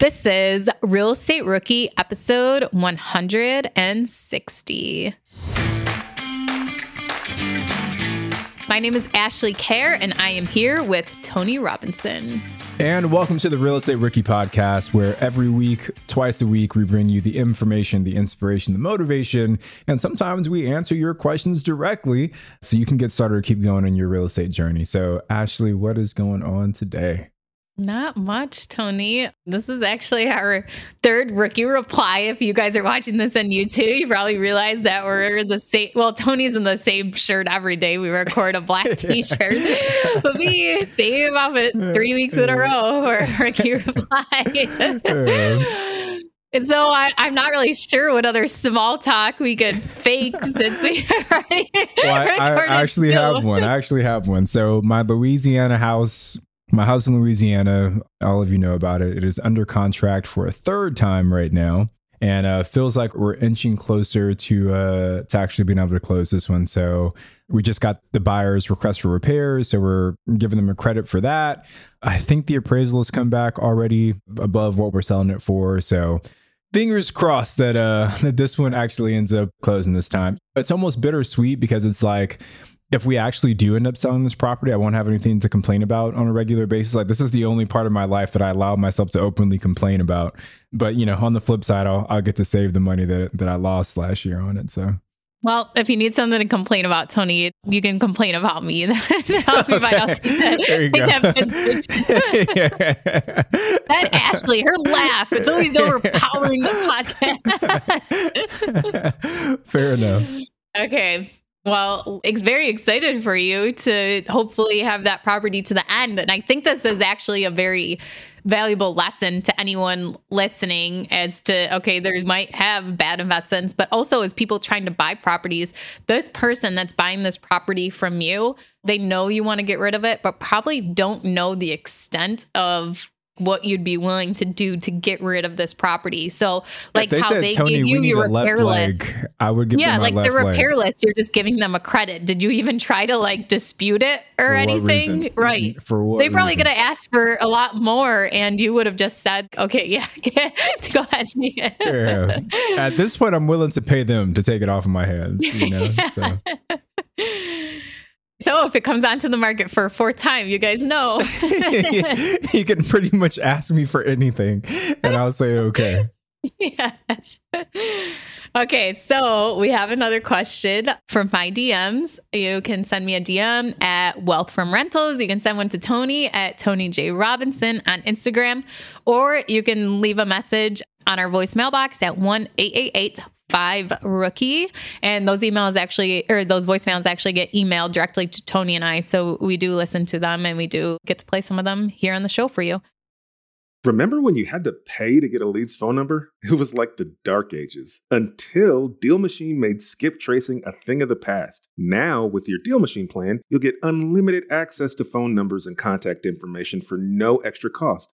This is Real Estate Rookie episode 160. My name is Ashley Kerr, and I am here with Tony Robinson. And welcome to the Real Estate Rookie Podcast, where every week, twice a week, we bring you the information, the inspiration, the motivation, and sometimes we answer your questions directly so you can get started or keep going on your real estate journey. So, Ashley, what is going on today? Not much, Tony. This is actually our third rookie reply. If you guys are watching this on YouTube, you probably realize that we're the same. Well, Tony's in the same shirt every day. We record a black t-shirt, but we same outfit 3 weeks in a row for rookie reply. So I'm not really sure what other small talk we could fake since we already I actually have one. So my Louisiana house... My house in Louisiana, all of you know about it. It is under contract for a third time right now. And feels like we're inching closer to actually being able to close this one. So we just got the buyer's request for repairs. So we're giving them a credit for that. I think the appraisal has come back already above what we're selling it for. So fingers crossed that that this one actually ends up closing this time. It's almost bittersweet because it's like, if we actually do end up selling this property, I won't have anything to complain about on a regular basis. Like, this is the only part of my life that I allow myself to openly complain about. But, you know, on the flip side, I'll get to save the money that I lost last year on it. So, well, if you need something to complain about, Tony, you can complain about me. Help me find out. There you go. That Ashley, her laugh, it's always overpowering the podcast. Fair enough. Okay. Well, it's very excited for you to hopefully have that property to the end. And I think this is actually a very valuable lesson to anyone listening as to, okay, there might have bad investments, but also as people trying to buy properties, this person that's buying this property from you, they know you want to get rid of it, but probably don't know the extent of what you'd be willing to do to get rid of this property. So like they how said, they Tony, give you your repair list. I would give them my left the repair list. You're just giving them a credit. Did you even try to like dispute it or anything? Right. For what they probably going to ask for a lot more. And you would have just said, okay, yeah, go ahead. Yeah. At this point, I'm willing to pay them to take it off of my hands. You know? Yeah. So if it comes onto the market for a fourth time, you guys know. You can pretty much ask me for anything and I'll say, okay. Yeah. Okay. So we have another question from my DMs. You can send me a DM at Wealth from Rentals. You can send one to Tony at Tony J Robinson on Instagram, or you can leave a message on our voicemail box at 1-888-5-ROOKIE. And those emails actually, or those voicemails actually get emailed directly to Tony and I. So we do listen to them and we do get to play some of them here on the show for you. Remember when you had to pay to get a lead's phone number? It was like the dark ages until Deal Machine made skip tracing a thing of the past. Now, with your Deal Machine plan, you'll get unlimited access to phone numbers and contact information for no extra cost.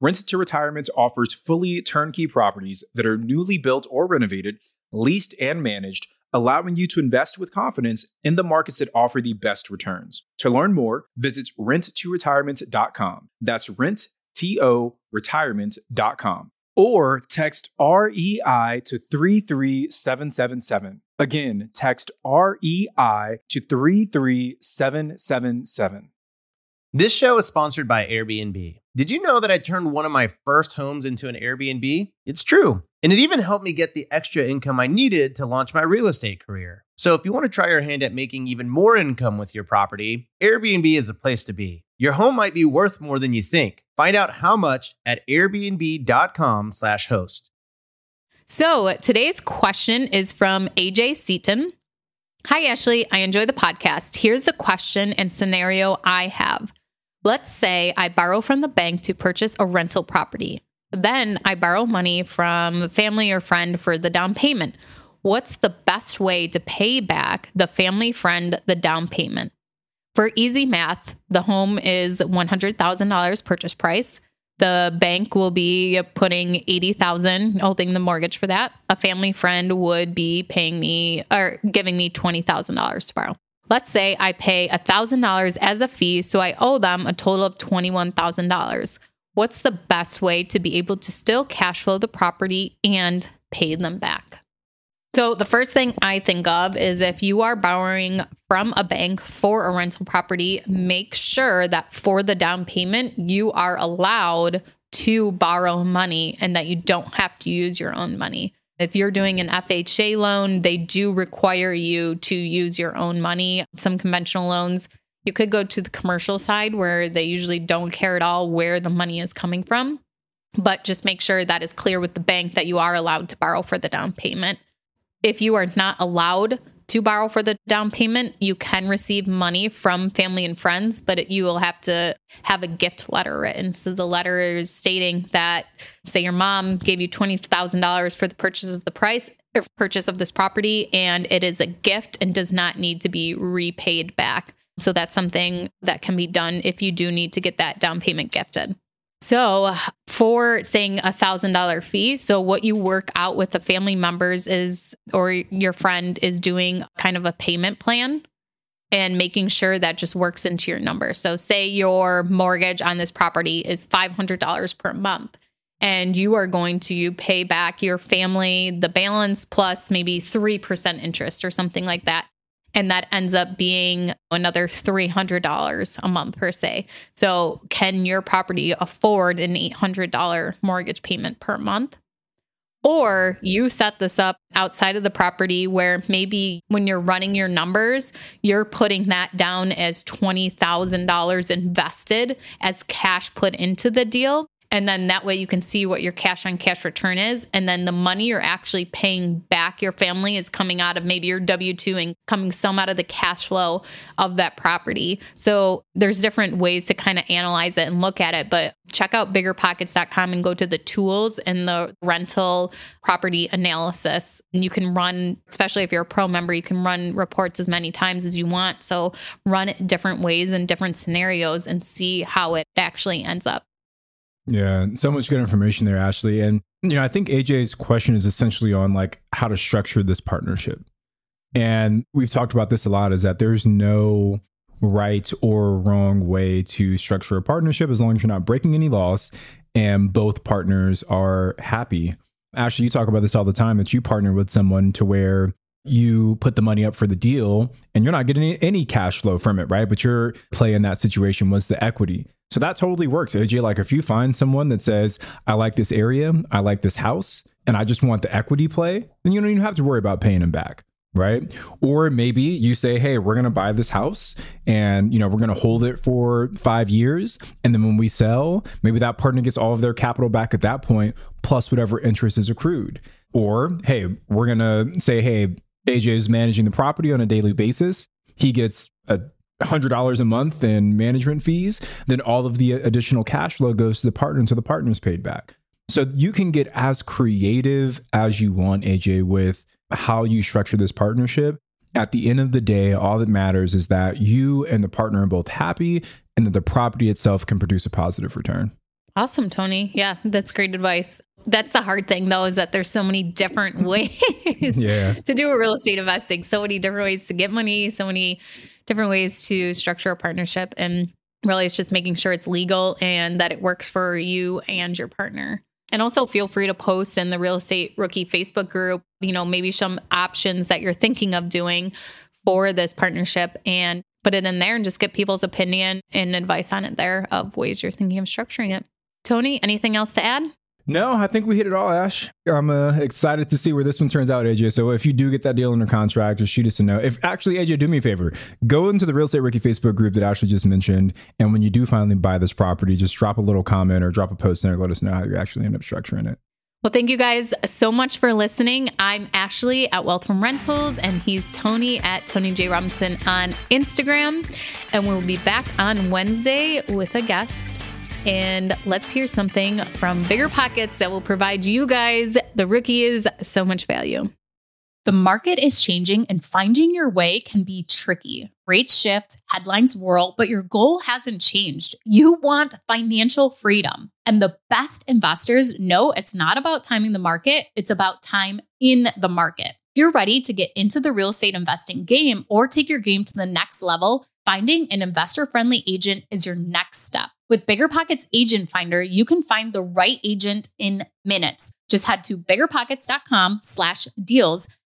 Rent to Retirement offers fully turnkey properties that are newly built or renovated, leased and managed, allowing you to invest with confidence in the markets that offer the best returns. To learn more, visit renttoretirement.com. That's renttoretirement.com. Or text REI to 33777. Again, text REI to 33777. This show is sponsored by Airbnb. Did you know that I turned one of my first homes into an Airbnb? It's true. And it even helped me get the extra income I needed to launch my real estate career. So if you want to try your hand at making even more income with your property, Airbnb is the place to be. Your home might be worth more than you think. Find out how much at airbnb.com/host. So today's question is from AJ Seton. Hi, Ashley. I enjoy the podcast. Here's the question and scenario I have. Let's say I borrow from the bank to purchase a rental property. Then I borrow money from family or friend for the down payment. What's the best way to pay back the family friend the down payment? For easy math, the home is $100,000 purchase price. The bank will be putting $80,000, holding the mortgage for that. A family friend would be paying me or giving me $20,000 to borrow. Let's say I pay $1,000 as a fee, so I owe them a total of $21,000. What's the best way to be able to still cash flow the property and pay them back? So the first thing I think of is if you are borrowing from a bank for a rental property, make sure that for the down payment, you are allowed to borrow money and that you don't have to use your own money. If you're doing an FHA loan, they do require you to use your own money. Some conventional loans, you could go to the commercial side where they usually don't care at all where the money is coming from, but just make sure that is clear with the bank that you are allowed to borrow for the down payment. If you are not allowed to borrow for the down payment, you can receive money from family and friends, but you will have to have a gift letter written. So the letter is stating that, say your mom gave you $20,000 for the purchase of the price or purchase of this property, and it is a gift and does not need to be repaid back. So that's something that can be done if you do need to get that down payment gifted. So for saying $1,000 fee, so what you work out with the family members is, or your friend is doing kind of a payment plan and making sure that just works into your number. So say your mortgage on this property is $500 per month and you are going to pay back your family the balance plus maybe 3% interest or something like that. And that ends up being another $300 a month per se. So can your property afford an $800 mortgage payment per month? Or you set this up outside of the property where maybe when you're running your numbers, you're putting that down as $20,000 invested as cash put into the deal. And then that way you can see what your cash on cash return is. And then the money you're actually paying back your family is coming out of maybe your W-2 and coming some out of the cash flow of that property. So there's different ways to kind of analyze it and look at it. But check out biggerpockets.com and go to the tools and the rental property analysis. And you can run, especially if you're a pro member, you can run reports as many times as you want. So run it different ways and different scenarios and see how it actually ends up. Yeah, so much good information there, Ashley. And, I think AJ's question is essentially on like how to structure this partnership. And we've talked about this a lot, is that there's no right or wrong way to structure a partnership as long as you're not breaking any laws and both partners are happy. Ashley, you talk about this all the time, that you partner with someone to where you put the money up for the deal and you're not getting any cash flow from it, right? But your play in that situation was the equity. So that totally works, AJ. Like if you find someone that says, I like this area, I like this house, and I just want the equity play, then you don't even have to worry about paying them back, right? Or maybe you say, hey, we're going to buy this house and, we're going to hold it for 5 years. And then when we sell, maybe that partner gets all of their capital back at that point, plus whatever interest is accrued. Or, hey, we're going to say, hey, AJ is managing the property on a daily basis. He gets $100 a month in management fees, then all of the additional cash flow goes to the partner until the partner's paid back. So you can get as creative as you want, AJ, with how you structure this partnership. At the end of the day, all that matters is that you and the partner are both happy and that the property itself can produce a positive return. Awesome, Tony. Yeah, that's great advice. That's the hard thing, though, is that there's so many different ways to do a real estate investing, so many different ways to get money, so many different ways to structure a partnership. And really, it's just making sure it's legal and that it works for you and your partner. And also feel free to post in the Real Estate Rookie Facebook group, you know, maybe some options that you're thinking of doing for this partnership and put it in there and just get people's opinion and advice on it there of ways you're thinking of structuring it. Tony, anything else to add? No, I think we hit it all, Ash. I'm excited to see where this one turns out, AJ. So if you do get that deal under contract, just shoot us a note. If actually, AJ, do me a favor. Go into the Real Estate Rookie Facebook group that Ashley just mentioned. And when you do finally buy this property, just drop a little comment or drop a post in there. Let us know how you actually end up structuring it. Well, thank you guys so much for listening. I'm Ashley at Wealth from Rentals, and he's Tony at Tony J. Robinson on Instagram. And we'll be back on Wednesday with a guest. And let's hear something from BiggerPockets that will provide you guys, the rookies, so much value. The market is changing and finding your way can be tricky. Rates shift, headlines whirl, but your goal hasn't changed. You want financial freedom. And the best investors know it's not about timing the market. It's about time in the market. If you're ready to get into the real estate investing game or take your game to the next level, finding an investor-friendly agent is your next step. With BiggerPockets Agent Finder, you can find the right agent in minutes. Just head to biggerpockets.com/deals,